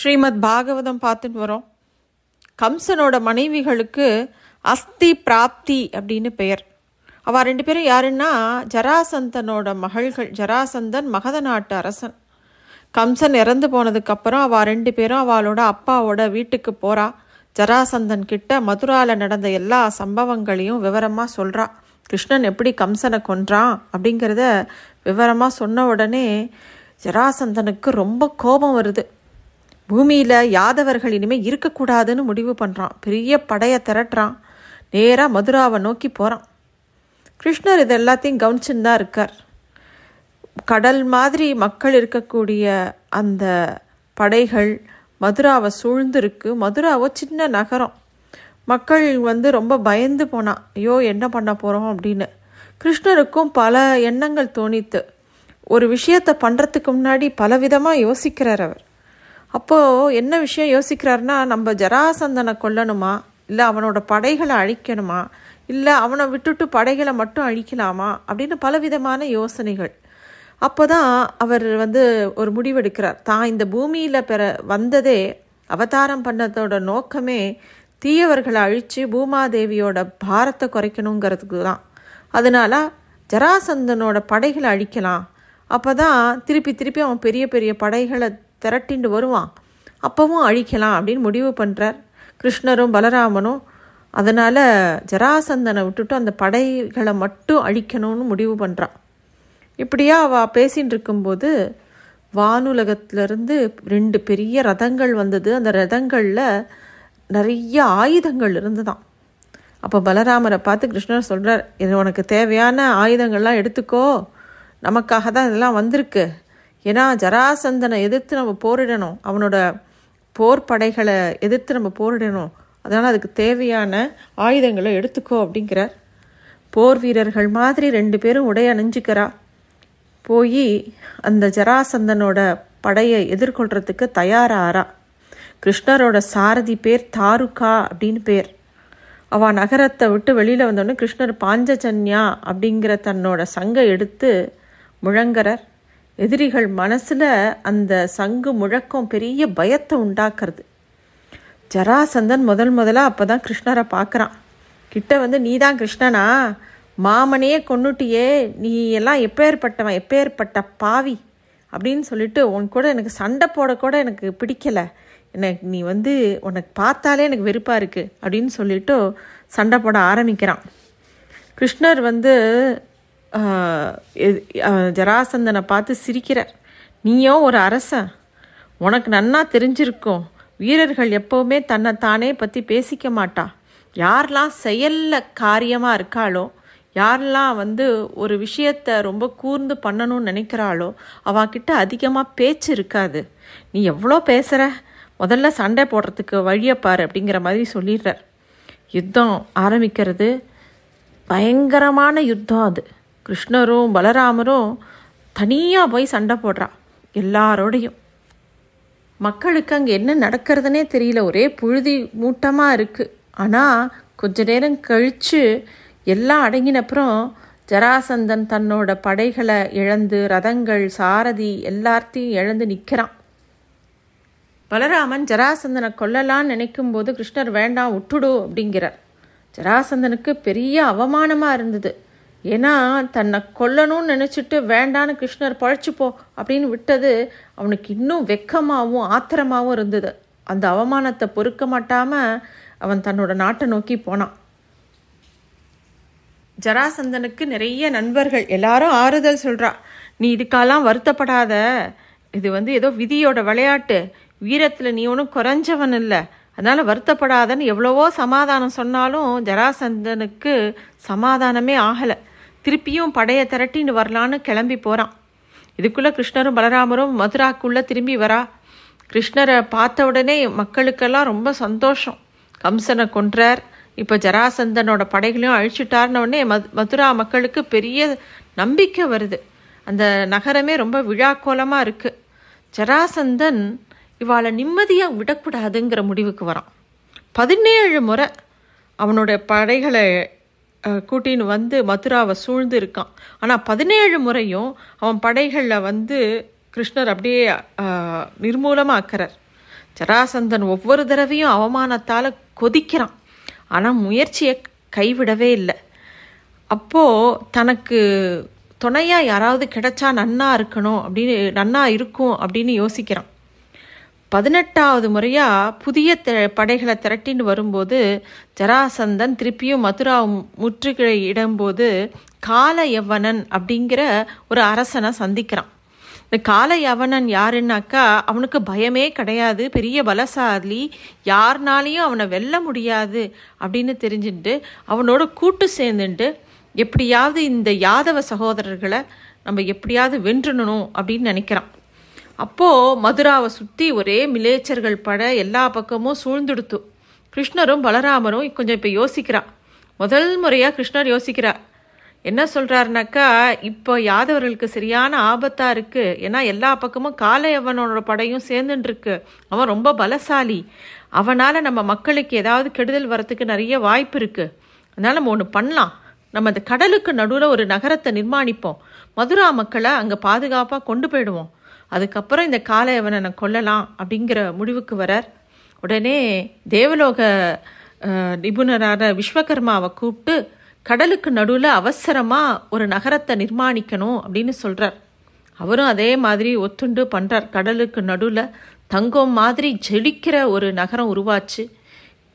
ஸ்ரீமத் பாகவதம் பார்த்துட்டு வரோம். கம்சனோட மனைவிகளுக்கு அஸ்தி பிராப்தி அப்படின்னு பெயர். அவள் ரெண்டு பேரும் யாருன்னா ஜராசந்தனோட மகள்கள். ஜராசந்தன் மகத நாட்டு அரசன். கம்சன் இறந்து போனதுக்கப்புறம் அவள் ரெண்டு பேரும் அவளோட அப்பாவோட வீட்டுக்கு போகிறா. ஜராசந்தன் கிட்ட மதுராவில் நடந்த எல்லா சம்பவங்களையும் விவரமாக சொல்கிறா. கிருஷ்ணன் எப்படி கம்சனை கொன்றான் அப்படிங்கிறத விவரமாக சொன்ன உடனே ஜராசந்தனுக்கு ரொம்ப கோபம் வருது. பூமியில் யாதவர்கள் இனிமேல் இருக்கக்கூடாதுன்னு முடிவு பண்ணுறான். பெரிய படையை திரட்டுறான். நேராக மதுராவை நோக்கி போகிறான். கிருஷ்ணர் இது எல்லாத்தையும் கவனிச்சுன்னு தான் இருக்கார். கடல் மாதிரி மக்கள் இருக்கக்கூடிய அந்த படைகள் மதுராவை சூழ்ந்துருக்கு. மதுராவோ சின்ன நகரம். மக்கள் ரொம்ப பயந்து போனான். ஐயோ என்ன பண்ண போகிறோம் அப்படின்னு கிருஷ்ணருக்கும் பல எண்ணங்கள் தோணித்து. ஒரு விஷயத்தை பண்ணுறதுக்கு முன்னாடி பல விதமாக யோசிக்கிறார் அவர். அப்போது என்ன விஷயம் யோசிக்கிறாருன்னா, நம்ம ஜராசந்தனை கொல்லணுமா, இல்லை அவனோட படைகளை அழிக்கணுமா, இல்லை அவனை விட்டுட்டு படைகளை மட்டும் அழிக்கலாமா அப்படின்னு பலவிதமான யோசனைகள். அப்போ தான் அவர் ஒரு முடிவெடுக்கிறார். தான் இந்த பூமியில் வந்ததே, அவதாரம் பண்ணதோட நோக்கமே தீயவர்களை அழித்து பூமாதேவியோட பாரத்தை குறைக்கணுங்கிறதுக்கு தான். அதனால ஜராசந்தனோட படைகளை அழிக்கலாம். அப்போ தான் திருப்பி திருப்பி அவன் பெரிய பெரிய படைகளை திரட்டிண்டு வருவான், அப்பவும் அழிக்கலாம் அப்படின்னு முடிவு பண்ணுறார் கிருஷ்ணரும் பலராமனும். அதனால் ஜராசந்தனை விட்டுட்டு அந்த படைகளை மட்டும் அழிக்கணும்னு முடிவு பண்ணுறான். இப்படியா அவள் பேசின்னு இருக்கும்போது வானுலகத்திலேருந்து ரெண்டு பெரிய ரதங்கள் வந்தது. அந்த ரதங்களில் நிறைய ஆயுதங்கள் இருந்துதான். அப்போ பலராமரை பார்த்து கிருஷ்ணர் சொல்கிறார், இது உனக்கு தேவையான ஆயுதங்கள்லாம் எடுத்துக்கோ, நமக்காக தான் இதெல்லாம் வந்திருக்கு. ஏன்னா ஜராசந்தனை எதிர்த்து நம்ம போரிடணும், அவனோட போர் படைகளை எதிர்த்து நம்ம போரிடணும், அதனால் அதுக்கு தேவையான ஆயுதங்களை எடுத்துக்கோ அப்படிங்கிறார். போர் வீரர்கள் மாதிரி ரெண்டு பேரும் உடை அணிஞ்சுக்கிறா. போய் அந்த ஜராசந்தனோட படையை எதிர்கொள்கிறதுக்கு தயாராகிறா. கிருஷ்ணரோட சாரதி பேர் தாருக்கா அப்படின்னு பேர். அவள் நகரத்தை விட்டு வெளியில் வந்தோடனே கிருஷ்ணர் பாஞ்சசன்யா அப்படிங்கிற தன்னோட சங்கை எடுத்து முழங்குறார். எதிரிகள் மனசில் அந்த சங்கு முழக்கம் பெரிய பயத்தை உண்டாக்குறது. ஜராசந்தன் முதலாக அப்போ தான் கிருஷ்ணரை பார்க்குறான். கிட்ட நீ தான் கிருஷ்ணனா, மாமனையே கொன்னுட்டியே, நீ எல்லாம் எப்பேற்பட்டவன், எப்பேற்பட்ட பாவி அப்படின்னு சொல்லிட்டு உன் கூட எனக்கு சண்டை போடக்கூட எனக்கு பிடிக்கலை, எனக்கு நீ உனக்கு பார்த்தாலே எனக்கு வெறுப்பாக இருக்குது அப்படின்னு சொல்லிட்டு சண்டை போட ஆரம்பிக்கிறான். கிருஷ்ணர் ஜராசந்தனை பார்த்து சிரிக்கிறார். நீயோ ஒரு அரசன், உனக்கு நன்னா தெரிஞ்சிருக்கும், வீரர்கள் எப்போவுமே தன்னைத்தானே பற்றி பேசிக்க மாட்டா, யாரெல்லாம் செயலில் காரியமாக இருக்காளோ, யாரெல்லாம் ஒரு விஷயத்தை ரொம்ப கூர்ந்து பண்ணணும்னு நினைக்கிறாளோ அவகிட்ட அதிகமாக பேச்சு இருக்காது, நீ எவ்வளோ பேசுகிற, முதல்ல சண்டை போடுறதுக்கு வழியை பாரு அப்படிங்கிற மாதிரி சொல்லிடுறார். யுத்தம் ஆரம்பிக்கிறது. பயங்கரமான யுத்தம் அது. கிருஷ்ணரும் பலராமரும் தனியாக போய் சண்டை போடுறா எல்லாரோடையும். மக்களுக்கு அங்கே என்ன நடக்கிறதுனே தெரியல, ஒரே புழுதி மூட்டமாக இருக்குது. ஆனால் கொஞ்ச நேரம் கழித்து எல்லாம் அடங்கினப்புறம் ஜராசந்தன் தன்னோட படைகளை இழந்து, ரதங்கள், சாரதி எல்லாத்தையும் இழந்து நிற்கிறான். பலராமன் ஜராசந்தனை கொல்லலான்னு நினைக்கும் போது கிருஷ்ணர் வேண்டாம் விட்டுடு அப்படிங்கிறார். ஜராசந்தனுக்கு பெரிய அவமானமாக இருந்தது. ஏன்னா தன்னை கொல்லணும்னு நினச்சிட்டு வேண்டான்னு கிருஷ்ணர் பழச்சிப்போ அப்படின்னு விட்டது அவனுக்கு இன்னும் வெக்கமாகவும் ஆத்திரமாகவும் இருந்தது. அந்த அவமானத்தை பொறுக்க மாட்டாமல் அவன் தன்னோட நாட்டை நோக்கி போனான். ஜராசந்தனுக்கு நிறைய நண்பர்கள், எல்லாரும் ஆறுதல் சொல்கிறா. நீ இதுக்கெல்லாம் வருத்தப்படாத, இது ஏதோ விதியோட விளையாட்டு, வீரத்தில் நீ ஒன்றும் குறைஞ்சவன் இல்லை, அதனால் வருத்தப்படாதன்னு எவ்வளவோ சமாதானம் சொன்னாலும் ஜராசந்தனுக்கு சமாதானமே ஆகலை. திருப்பியும் படையை திரட்டின்னு வரலான்னு கிளம்பி போகிறான். இதுக்குள்ளே கிருஷ்ணரும் பலராமரும் மதுராக்குள்ளே திரும்பி வரா. கிருஷ்ணரை பார்த்த உடனே மக்களுக்கெல்லாம் ரொம்ப சந்தோஷம். கம்சனை கொன்றார், இப்போ ஜராசந்தனோட படைகளையும் அழிச்சுட்டார்ன உடனே மதுரா மக்களுக்கு பெரிய நம்பிக்கை வருது. அந்த நகரமே ரொம்ப விழாக்கோலமாக இருக்குது. ஜராசந்தன் இவாளை நிம்மதியாக விடக்கூடாதுங்கிற முடிவுக்கு வரான். 17 முறை அவனோட படைகளை கூட்டின்னு மதுராவை சூழ்ந்து இருக்கான். ஆனால் 17 முறையும் அவன் படைகளில் கிருஷ்ணர் அப்படியே நிர்மூலமாக்குறார். ஜராசந்தன் ஒவ்வொரு தடவையும் அவமானத்தால் கொதிக்கிறான். ஆனால் முயற்சியை கைவிடவே இல்லை. அப்போது தனக்கு துணையாக யாராவது கிடைச்சா நன்னா இருக்கும் அப்படின்னு யோசிக்கிறான். 18வது முறையாக புதிய படைகளை திரட்டின்னு வரும்போது ஜராசந்தன் திருப்பியும் மதுரா முற்றுகை இடும்போது காளயவனன் அப்படிங்கிற ஒரு அரசனை சந்திக்கிறான். இந்த காளயவனன் யாருன்னாக்கா அவனுக்கு பயமே கிடையாது, பெரிய பலசாலி, யாருனாலையும் அவனை வெல்ல முடியாது அப்படின்னு தெரிஞ்சுட்டு அவனோட கூட்டு சேர்ந்துட்டு எப்படியாவது இந்த யாதவ சகோதரர்களை நம்ம எப்படியாவது வென்றணும் அப்படின்னு நினைக்கிறான். அப்போது மதுராவை சுற்றி ஒரே மிலேச்சர்கள் பட எல்லா பக்கமும் சூழ்ந்துடுத்து. கிருஷ்ணரும் பலராமரும் கொஞ்சம் இப்போ யோசிக்கிறா. முதல் முறையாக கிருஷ்ணர் யோசிக்கிறார். என்ன சொல்கிறாருனாக்கா, இப்போ யாதவர்களுக்கு சரியான ஆபத்தாக இருக்குது. ஏன்னா எல்லா பக்கமும் காளயவனோட படையும் சேர்ந்துட்டுருக்கு. அவன் ரொம்ப பலசாலி, அவனால் நம்ம மக்களுக்கு ஏதாவது கெடுதல் வரத்துக்கு நிறைய வாய்ப்பு இருக்குது. அதனால் நம்ம ஒன்று பண்ணலாம், நம்ம அந்த கடலுக்கு நடுவில் ஒரு நகரத்தை நிர்மாணிப்போம், மதுரா மக்களை அங்கே பாதுகாப்பாக கொண்டு போயிடுவோம், அதுக்கப்புறம் இந்த காளயவனனை கொல்லலாம் அப்படிங்கிற முடிவுக்கு வரார். உடனே தேவலோக நிபுணரான விஸ்வகர்மாவை கூப்பிட்டு கடலுக்கு நடுவில் அவசரமாக ஒரு நகரத்தை நிர்மாணிக்கணும் அப்படின்னு சொல்கிறார். அவரும் அதே மாதிரி ஒத்துண்டு பண்ணுறார். கடலுக்கு நடுவில் தங்கம் மாதிரி ஜெலிக்கிற ஒரு நகரம் உருவாச்சு.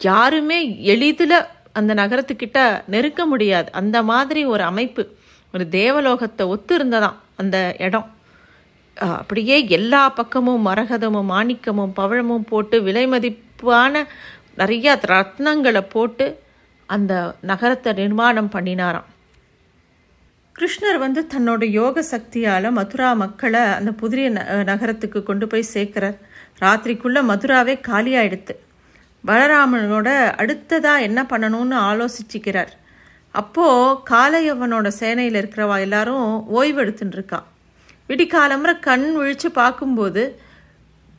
யாருமே எளிதில் அந்த நகரத்துக்கிட்ட நெருக்க முடியாது. அந்த மாதிரி ஒரு அமைப்பு, ஒரு தேவலோகத்தை ஒத்து இருந்ததாம் அந்த இடம். அப்படியே எல்லா பக்கமும் மரகதமும் மாணிக்கமும் பவழமும் போட்டு விலை மதிப்பான நிறையா ரத்னங்களை போட்டு அந்த நகரத்தை நிர்மாணம் பண்ணினாராம். கிருஷ்ணர் தன்னோட யோக சக்தியால் மதுரா மக்களை அந்த புதிய நகரத்துக்கு கொண்டு போய் சேர்க்கிறார். ராத்திரிக்குள்ளே மதுராவே காலியாயிடுத்து. பலராமனோட அடுத்ததாக என்ன பண்ணணும்னு ஆலோசிச்சுக்கிறார். அப்போது காளயவனோட சேனையில் இருக்கிறவா எல்லாரும் ஓய்வெடுத்துட்டு இருக்கா. விடிக்காலம்புற கண் விழித்து பார்க்கும்போது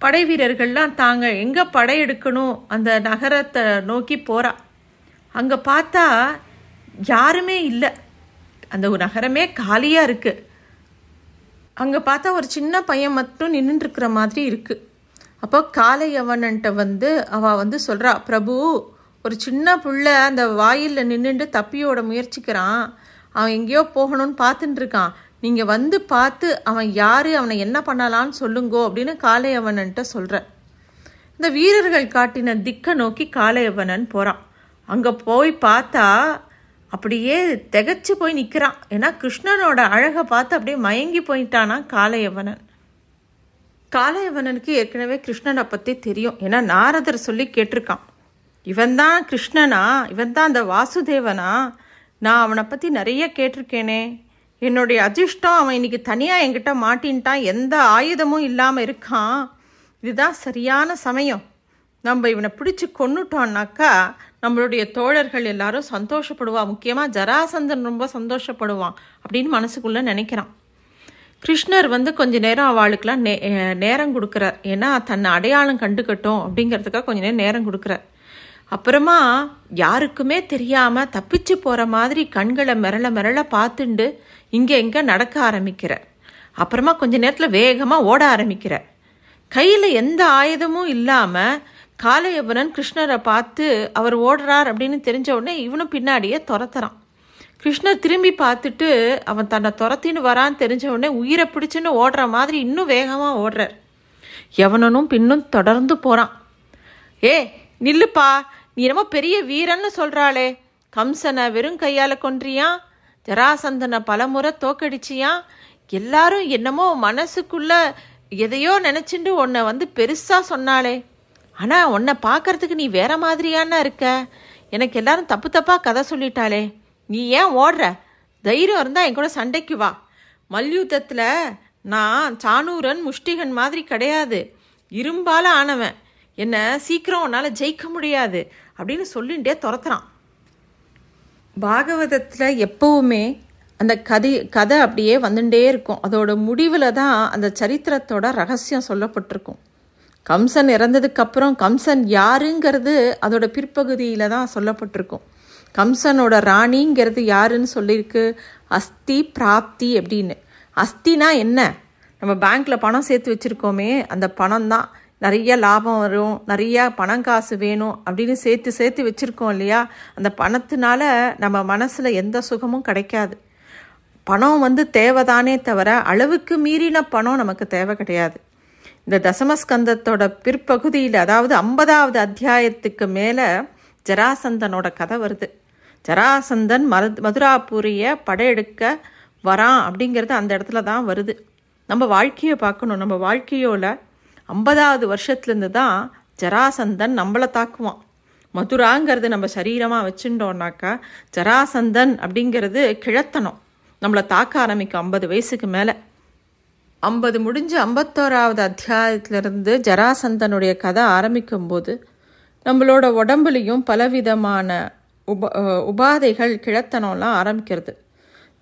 படை வீரர்கள்லாம் தாங்க எங்கே படையெடுக்கணும் அந்த நகரத்தை நோக்கி போகிறா. அங்கே பார்த்தா யாருமே இல்லை, அந்த நகரமே காலியாக இருக்குது. அங்கே பார்த்தா ஒரு சின்ன பையன் மட்டும் நின்றுட்டுருக்கிற மாதிரி இருக்குது. அப்போ காளயவனன்ட்ட அவள் சொல்கிறா, பிரபு, ஒரு சின்ன புள்ள அந்த வாயிலில் நின்றுட்டு தப்பியோட முயற்சிக்கிறான், அவன் எங்கேயோ போகணும்னு பார்த்துட்டுருக்கான், நீங்கள் பார்த்து அவன் யார், அவனை என்ன பண்ணலான்னு சொல்லுங்கோ அப்படின்னு காளயவனன்ட்ட சொல்கிறார். இந்த வீரர்கள் காட்டின திக்கை நோக்கி காளயவனன் போகிறான். அங்கே போய் பார்த்தா அப்படியே திகச்சு போய் நிற்கிறான். ஏன்னா கிருஷ்ணனோட அழகை பார்த்து அப்படியே மயங்கி போயிட்டானா காளயவனன். காளயவனனுக்கு ஏற்கனவே கிருஷ்ணனை பற்றி தெரியும். ஏன்னா நாரதர் சொல்லி கேட்டிருக்கான், இவன்தான் கிருஷ்ணனா, இவன்தான் அந்த வாசுதேவனா, நான் அவனை பற்றி நிறைய கேட்டிருக்கேனே, என்னுடைய அதிர்ஷ்டம், அவன் இன்னைக்கு தனியாக என்கிட்ட மாட்டின்ட்டான், எந்த ஆயுதமும் இல்லாமல் இருக்கான், இதுதான் சரியான சமயம், நம்ம இவனை பிடிச்சி கொன்னுட்டோம்னாக்கா நம்மளுடைய தோழர்கள் எல்லாரும் சந்தோஷப்படுவான், முக்கியமாக ஜராசந்தன் ரொம்ப சந்தோஷப்படுவான் அப்படின்னு மனசுக்குள்ளே நினைக்கிறான். கிருஷ்ணர் கொஞ்ச நேரம் அவளுக்கெல்லாம் நேரம் கொடுக்குறார். ஏன்னா தன்னை அடையாளம் கண்டுக்கட்டும் அப்படிங்கிறதுக்காக கொஞ்ச நேரம் நேரம் கொடுக்குறார். அப்புறமா யாருக்குமே தெரியாமல் தப்பிச்சு போகிற மாதிரி கண்களை மிரள மிரள பார்த்துண்டு இங்கே இங்கே நடக்க ஆரம்பிக்கிறார். அப்புறமா கொஞ்ச நேரத்தில் வேகமாக ஓட ஆரம்பிக்கிறார். கையில் எந்த ஆயுதமும் இல்லாமல் காளயவனன் கிருஷ்ணரை பார்த்து அவர் ஓடுறார் அப்படின்னு தெரிஞ்ச உடனே இவனும் பின்னாடியே துரத்துறான். கிருஷ்ணர் திரும்பி பார்த்துட்டு அவன் தன்னை துரத்தின்னு வரான்னு தெரிஞ்ச உடனே உயிரை பிடிச்சுன்னு ஓடுற மாதிரி இன்னும் வேகமாக ஓடுறார். எவனனும் பின்னும் தொடர்ந்து போகிறான். ஏ நில்லுப்பா, நீ ரொம்ப பெரிய வீரன்னு சொல்கிறாளே, கம்சனை வெறும் கையால் கொன்றியான், ஜராசந்தனை பலமுறை தோக்கடிச்சியான், எல்லாரும் என்னமோ மனசுக்குள்ளே எதையோ நினச்சிட்டு உன்னை பெருசாக சொன்னாளே, ஆனால் உன்னை பார்க்கறதுக்கு நீ வேற மாதிரியான இருக்க, எனக்கு எல்லாரும் தப்பு தப்பாக கதை சொல்லிட்டாளே, நீ ஏன் ஓடுற, தைரியம் இருந்தால் என் கூட சண்டைக்கு வா, மல்யுத்தத்தில் நான் சானூரன் முஷ்டிகன் மாதிரி கிடையாது, இரும்பால் ஆனவன், என்ன சீக்கிரம் உன்னால் ஜெயிக்க முடியாது அப்படின்னு சொல்லிகிட்டே துரத்துறான். பாகவதத்தில் எப்பவுமே அந்த கதை அப்படியே வந்துட்டே இருக்கும். அதோட முடிவில் தான் அந்த சரித்திரத்தோட ரகசியம் சொல்லப்பட்டிருக்கும். கம்சன் இறந்ததுக்கப்புறம் கம்சன் யாருங்கிறது அதோட பிற்பகுதியில் தான் சொல்லப்பட்டிருக்கும். கம்சனோட ராணிங்கிறது யாருன்னு சொல்லியிருக்கு, அஸ்தி பிராப்தி அப்படின்னு. அஸ்தினா என்ன, நம்ம பேங்க்கில் பணம் சேர்த்து வச்சுருக்கோமே அந்த பணம் தான். நிறைய லாபம் வரும், நிறையா பணம் காசு வேணும் அப்படின்னு சேர்த்து சேர்த்து வச்சுருக்கோம் இல்லையா. அந்த பணத்தினால நம்ம மனசில் எந்த சுகமும் கிடைக்காது. பணம் தேவைதானே தவிர அளவுக்கு மீறின பணம் நமக்கு தேவை கிடையாது. இந்த தசமஸ்கந்தத்தோட பிற்பகுதியில், அதாவது 50வது அத்தியாயத்துக்கு மேலே ஜராசந்தனோட கதை வருது. ஜராசந்தன் மதுராபுரியை படையெடுக்க வரான் அப்படிங்கிறது அந்த இடத்துல தான் வருது. நம்ம வாழ்க்கையை பார்க்கணும். நம்ம வாழ்க்கையோட 50வது வருஷத்துலேருந்து தான் ஜராசந்தன் நம்மளை தாக்குவான். மதுராங்கிறது நம்ம சரீரமாக வச்சுட்டோம்னாக்கா ஜராசந்தன் அப்படிங்கிறது கிழத்தனம், நம்மளை தாக்க ஆரம்பிக்கும் 50 வயசுக்கு மேலே. 50 முடிஞ்சு 51வது அத்தியாயத்திலிருந்து ஜராசந்தனுடைய கதை ஆரம்பிக்கும்போது நம்மளோட உடம்புலையும் பலவிதமான உபாதைகள் கிழத்தனம்லாம் ஆரம்பிக்கிறது.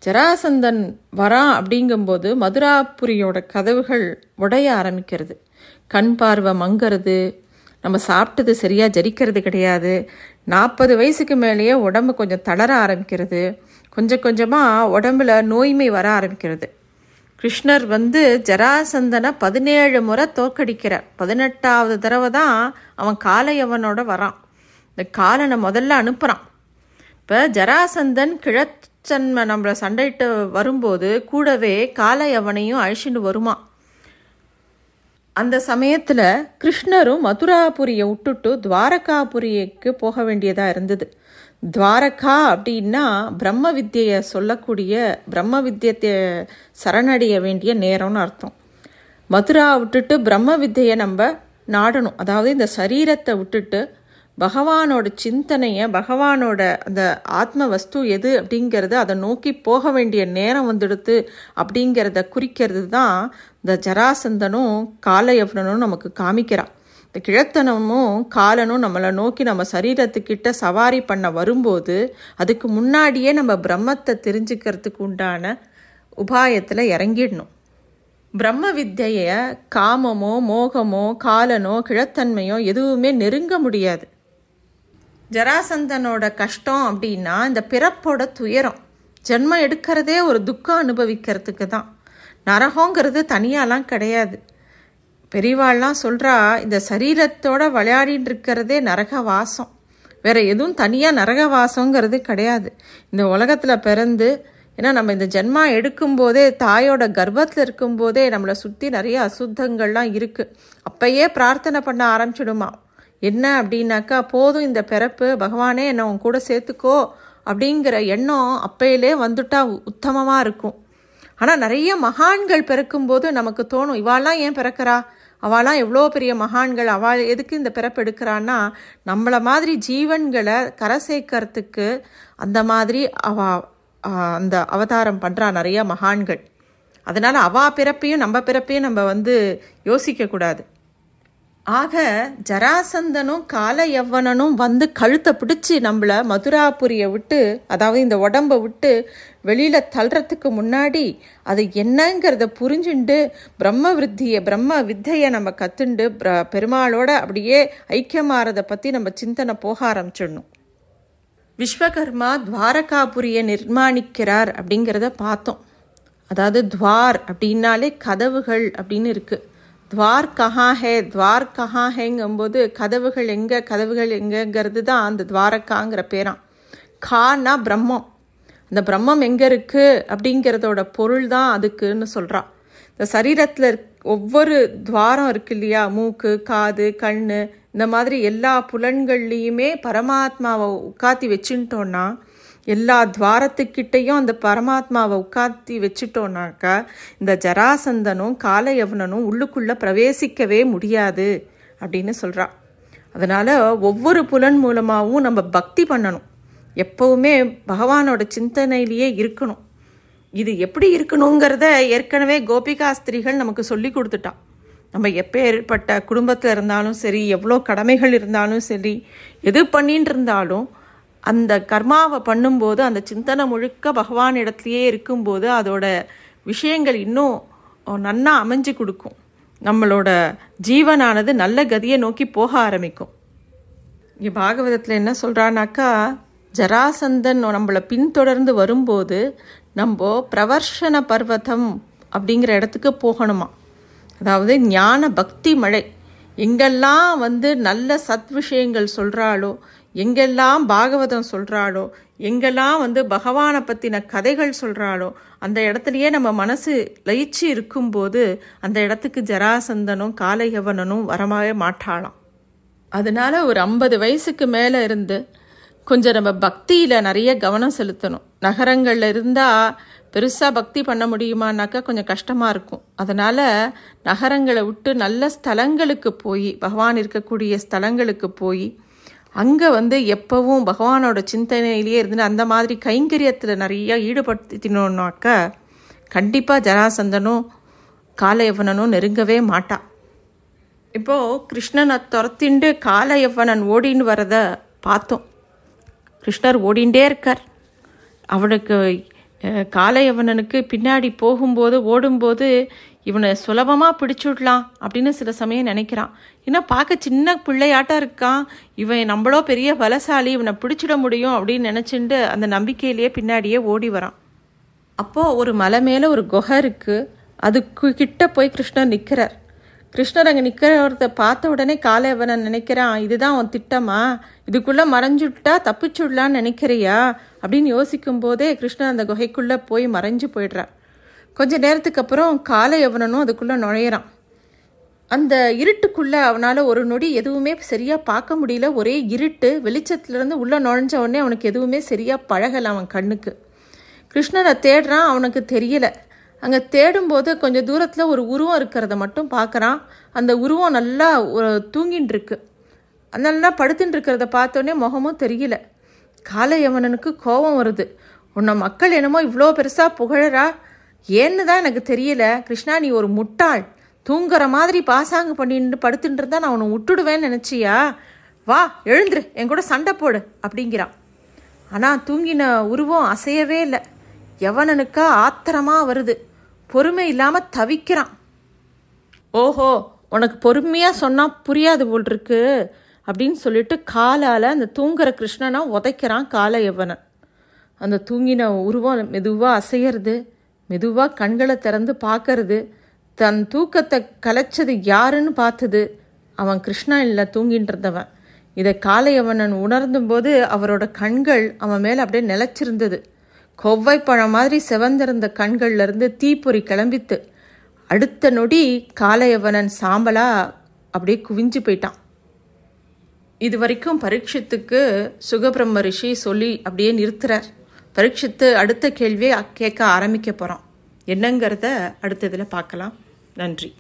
ஜராசந்தன் வரான் அப்படிங்கும்போது மதுராபுரியோட கதவுகள் உடைய ஆரம்பிக்கிறது. கண் பார்வை மங்கிறது, நம்ம சாப்பிட்டது சரியாக ஜரிக்கிறது கிடையாது, 40 வயசுக்கு மேலேயே உடம்பு கொஞ்சம் தளர ஆரம்பிக்கிறது, கொஞ்சம் கொஞ்சமாக உடம்புல நோய்மை வர ஆரம்பிக்கிறது. கிருஷ்ணர் ஜராசந்தனை 17 முறை தோற்கடிக்கிறார். 18வது தடவை தான் அவன் காளயவனோட வரான். இந்த காளனை முதல்ல அனுப்புகிறான். இப்போ ஜராசந்தன் கிழச்சன்மை நம்மளை சண்டையிட்டு வரும்போது கூடவே காளயவனையும் அழிச்சிட்டு வருமா. அந்த சமயத்தில் கிருஷ்ணரும் மதுராபுரியை விட்டுட்டு துவாரகாபுரிக்கு போக வேண்டியதாக இருந்தது. துவாரகா அப்படின்னா பிரம்ம வித்தியை சொல்லக்கூடிய பிரம்ம வித்தியை சரணடைய வேண்டிய நேரம்னு அர்த்தம். மதுரா விட்டுட்டு பிரம்ம வித்தியை நம்ம நாடணும். அதாவது இந்த சரீரத்தை விட்டுட்டு பகவானோட சிந்தனையை, பகவானோட அந்த ஆத்ம வஸ்து எது அப்படிங்கிறது அதை நோக்கி போக வேண்டிய நேரம் வந்துடுது அப்படிங்கிறத குறிக்கிறது தான் இந்த ஜராசந்தனும் காளயவனனும் நமக்கு காமிக்கிறான். இந்த கிழத்தனமும் காலனும் நம்மளை நோக்கி நம்ம சரீரத்துக்கிட்ட சவாரி பண்ண வரும்போது அதுக்கு முன்னாடியே நம்ம பிரம்மத்தை தெரிஞ்சுக்கிறதுக்கு உண்டான உபாயத்தில் இறங்கிடணும். பிரம்ம வித்தியை காமமோ மோகமோ காலனோ கிழத்தன்மையோ எதுவுமே நெருங்க முடியாது. ஜராசந்தனோட கஷ்டம் அப்படின்னா இந்த பிறப்போட துயரம். ஜென்மம் எடுக்கிறதே ஒரு துக்கம் அனுபவிக்கிறதுக்கு தான். நரகங்கிறது தனியாலாம் கிடையாது. பெரியவாள்லாம் சொல்கிறா, இந்த சரீரத்தோட விளையாடின்னு இருக்கிறதே நரக வாசம், வேறு எதுவும் தனியாக நரக வாசங்கிறது கிடையாது. இந்த உலகத்தில் பிறந்து, ஏன்னா நம்ம இந்த ஜென்மா எடுக்கும்போதே தாயோட கர்ப்பத்தில் இருக்கும்போதே நம்மளை சுற்றி நிறைய அசுத்தங்கள்லாம் இருக்குது. அப்பயே பிரார்த்தனை பண்ண ஆரம்பிச்சிடுமா, என்ன அப்படின்னாக்கா போதும் இந்த பிறப்பு, பகவானே என்னை உன் கூட சேர்த்துக்கோ அப்படிங்கிற எண்ணம் அப்பையிலே வந்துட்டா உத்தமமாக இருக்கும். ஆனால் நிறைய மகான்கள் பிறக்கும்போது நமக்கு தோணும், இவாளெலாம் ஏன் பிறக்கிறா, அவளாம் எவ்வளோ பெரிய மகான்கள், அவள் எதுக்கு இந்த பிறப்பு எடுக்கிறான்னா நம்மளை மாதிரி ஜீவன்களை கரை சேர்க்கறதுக்கு அந்த மாதிரி அந்த அவதாரம் பண்ணுறா நிறைய மகான்கள். அதனால் அவள் பிறப்பையும் நம்ம பிறப்பையும் நம்ம யோசிக்கக்கூடாது. ஆக ஜராசந்தனும் காளயவனனும் கழுத்தை பிடிச்சி நம்மளை மதுராபுரியை விட்டு, அதாவது இந்த உடம்பை விட்டு வெளியில் தள்ளுறதுக்கு முன்னாடி அது என்னங்கிறத புரிஞ்சுண்டு பிரம்ம வித்தையை நம்ம கற்றுண்டு பெருமாளோட அப்படியே ஐக்கியமாகறதை பற்றி நம்ம சிந்தனை போக ஆரம்பிச்சிடணும். விஸ்வகர்மா துவாரகாபுரியை நிர்மாணிக்கிறார் அப்படிங்கிறத பார்த்தோம். அதாவது துவார் அப்படின்னாலே கதவுகள் அப்படின்னு இருக்குது. துவார் கஹா ஹே, துவார் கஹா ஹேங்கும்போது கதவுகள் எங்கே, கதவுகள் எங்கேங்கிறது தான் அந்த துவாரகாங்கிற பேராம். கானா பிரம்மம், அந்த பிரம்மம் எங்கே இருக்குது அப்படிங்கிறதோட பொருள் தான் அதுக்குன்னு சொல்கிறா. இந்த சரீரத்தில் ஒவ்வொரு துவாரம் இருக்கு இல்லையா, மூக்கு, காது, கண், இந்த மாதிரி எல்லா புலன்கள்லேயுமே பரமாத்மாவை உட்காத்தி வச்சுட்டோன்னா, எல்லா துவாரத்துக்கிட்டையும் அந்த பரமாத்மாவை உட்காத்தி வச்சுட்டோன்னாக்கா இந்த ஜராசந்தனும் காளயவனனும் உள்ளுக்குள்ளே பிரவேசிக்கவே முடியாது அப்படின்னு சொல்கிறா. அதனால் ஒவ்வொரு புலன் மூலமாகவும் நம்ம பக்தி பண்ணணும். எப்போவுமே பகவானோட சிந்தனையிலேயே இருக்கணும். இது எப்படி இருக்கணுங்கிறத ஏற்கனவே கோபிகாஸ்திரிகள் நமக்கு சொல்லி கொடுத்துட்டா. நம்ம எப்போ ஏற்பட்ட குடும்பத்தில் இருந்தாலும் சரி, எவ்வளோ கடமைகள் இருந்தாலும் சரி, எது பண்ணின்னு இருந்தாலும் அந்த கர்மாவை பண்ணும்போது அந்த சிந்தனை முழுக்க பகவான் இடத்துலையே இருக்கும்போது அதோட விஷயங்கள் இன்னும் நன்னா அமைஞ்சு கொடுக்கும். நம்மளோட ஜீவனானது நல்ல கதியை நோக்கி போக ஆரம்பிக்கும். இங்கே பாகவதத்தில் என்ன சொல்கிறான்னாக்கா, ஜராசந்தன் நம்மளை பின்தொடர்ந்து வரும்போது நம்ம பிரவர்சன பர்வதம் அப்படிங்கிற இடத்துக்கு போகணுமா. அதாவது ஞான பக்தி மழை. எங்கெல்லாம் நல்ல சத் விஷயங்கள் சொல்கிறாளோ, எங்கெல்லாம் பாகவதம் சொல்கிறாளோ, எங்கெல்லாம் பகவானை பற்றின கதைகள் சொல்கிறாளோ, அந்த இடத்துலையே நம்ம மனசு லயிச்சு இருக்கும்போது அந்த இடத்துக்கு ஜராசந்தனும் காளயவனனும் வரவே மாட்டாளாம். அதனால ஒரு 50 வயசுக்கு மேலே இருந்து கொஞ்சம் நம்ம பக்தியில் நிறைய கவனம் செலுத்தணும். நகரங்களில் இருந்தால் பெருசாக பக்தி பண்ண முடியுமானாக்கா கொஞ்சம் கஷ்டமாக இருக்கும். அதனால் நகரங்களை விட்டு நல்ல ஸ்தலங்களுக்கு போய், பகவான் இருக்கக்கூடிய ஸ்தலங்களுக்கு போய் அங்கே எப்பவும் பகவானோட சிந்தனையிலேயே இருந்து அந்த மாதிரி கைங்கரியத்தில் நிறையா ஈடுபடுத்தினோம்னாக்கா கண்டிப்பாக ஜராசந்தனும் காளயவனனும் நெருங்கவே மாட்டான். இப்போது கிருஷ்ணனை துரத்திண்டு காளயவனன் ஓடின்னு வரதை பார்த்தோம். கிருஷ்ணர் ஓடிண்டே இருக்கார். அவனுக்கு காளயவனனுக்கு பின்னாடி போகும்போது ஓடும்போது இவனை சுலபமாக பிடிச்சுடலாம் அப்படின்னு சில சமயம் நினைக்கிறான். ஏன்னா பார்க்க சின்ன பிள்ளையாட்டாக இருக்கான், இவன் நம்மளோ பெரிய பலசாலி, இவனை பிடிச்சிட முடியும் அப்படின்னு நினச்சிட்டு அந்த நம்பிக்கையிலேயே பின்னாடியே ஓடி வரான். அப்போது ஒரு மலை மேலே ஒரு குகை இருக்குது. அதுக்கு கிட்ட போய் கிருஷ்ணர் நிற்கிறார். கிருஷ்ணர் அங்கே நிற்கிறத பார்த்த உடனே காளயவனன் நினைக்கிறான், இதுதான் அவன் திட்டமா, இதுக்குள்ளே மறைஞ்சுட்டா தப்பிச்சுடலான்னு நினைக்கிறியா அப்படின்னு யோசிக்கும் போதே கிருஷ்ணன் அந்த குகைக்குள்ளே போய் மறைஞ்சு போயிடுறார். கொஞ்ச நேரத்துக்கு அப்புறம் காளயவனனும் அதுக்குள்ளே நுழையிறான். அந்த இருட்டுக்குள்ளே அவனால் ஒரு நொடி எதுவுமே சரியாக பார்க்க முடியல. ஒரே இருட்டு. வெளிச்சத்துலேருந்து உள்ளே நுழைஞ்ச உடனே அவனுக்கு எதுவுமே சரியாக பழகலை அவன் கண்ணுக்கு. கிருஷ்ணனை தேடுறான், அவனுக்கு தெரியலை. அங்கே தேடும்போது கொஞ்சம் தூரத்தில் ஒரு உருவம் இருக்கிறத மட்டும் பார்க்குறான். அந்த உருவம் நல்லா தூங்கின்னு இருக்கு. நல்லா படுத்துட்டு இருக்கிறத பார்த்தோன்னே முகமும் தெரியல. காளயவனனுக்கு கோபம் வருது. உன்னை மக்கள் என்னமோ இவ்வளோ பெருசாக புகழறா, ஏன்னு தான் எனக்கு தெரியல. கிருஷ்ணா, நீ ஒரு முட்டாள், தூங்குற மாதிரி பாசாங்க பண்ணிட்டு படுத்துட்டு இருந்தா நான் உன்னை விட்டுடுவேன்னு நினச்சியா? வா, எழுந்துரு, என் கூட சண்டை போடு அப்படிங்கிறான். ஆனால் தூங்கின உருவம் அசையவே இல்லை. யவனனுக்கா ஆத்திரமாக வருது. பொறுமை இல்லாமல் தவிக்கிறான். ஓஹோ, உனக்கு பொறுமையாக சொன்னால் புரியாது போல் இருக்கு அப்படின்னு சொல்லிட்டு காலால் அந்த தூங்குற கிருஷ்ணனை உதைக்கிறான் காளயவனன். அந்த தூங்கின உருவம் மெதுவாக அசையிறது. மெதுவாக கண்களை திறந்து பார்க்கறது. தன் தூக்கத்தை கலைச்சது யாருன்னு பார்த்தது அவன் கிருஷ்ணா இல்லை, தூங்கின்னு இருந்தவன். இதை காளயவனன் உணர்ந்தும்போது அவரோட கண்கள் அவன் மேலே அப்படியே நிலச்சிருந்தது. கொவ்வைப்பழம் மாதிரி செவந்திருந்த கண்கள்லேருந்து தீப்பொறி கிளம்பித்து. அடுத்த நொடி காளயவனன் சாம்பலாக அப்படியே குவிஞ்சு போயிட்டான். இது வரைக்கும் பரீட்சித்துக்கு சுகபிரம்ம ரிஷி சொல்லி அப்படியே நிறுத்துறார். பரீட்சித்து அடுத்த கேள்வியை கேட்க ஆரம்பிக்க போகிறோம். என்னங்கிறத அடுத்த இதில் பார்க்கலாம். நன்றி.